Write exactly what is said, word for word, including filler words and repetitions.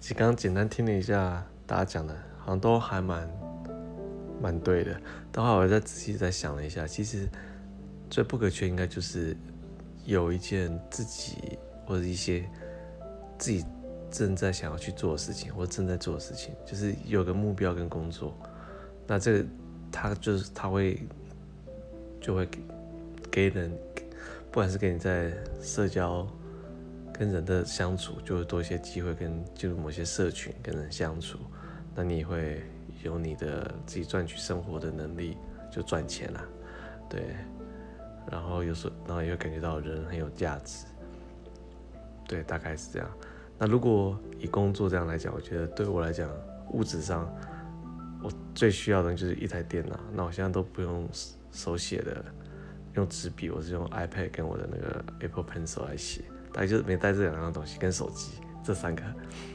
其实刚刚简单听了一下大家讲的，好像都还蛮蛮对的。等会我再仔细再想了一下，其实最不可缺应该就是有一件自己或者一些自己正在想要去做的事情，或正在做的事情，就是有个目标跟工作。那这个它就是它会就会给给人，不管是给你在社交跟人的相处，就会多一些机会跟进入某些社群跟人相处。那你也会有你的自己赚取生活的能力，就赚钱啦，对。然后有时候，然后也会感觉到人很有价值，对，大概是这样。那如果以工作这样来讲，我觉得对我来讲，物质上我最需要的就是一台电脑。那我现在都不用手写的，用纸笔，我是用 iPad 跟我的那个 Apple Pencil 来写。大概就是没带这两样东西，跟手机这三个，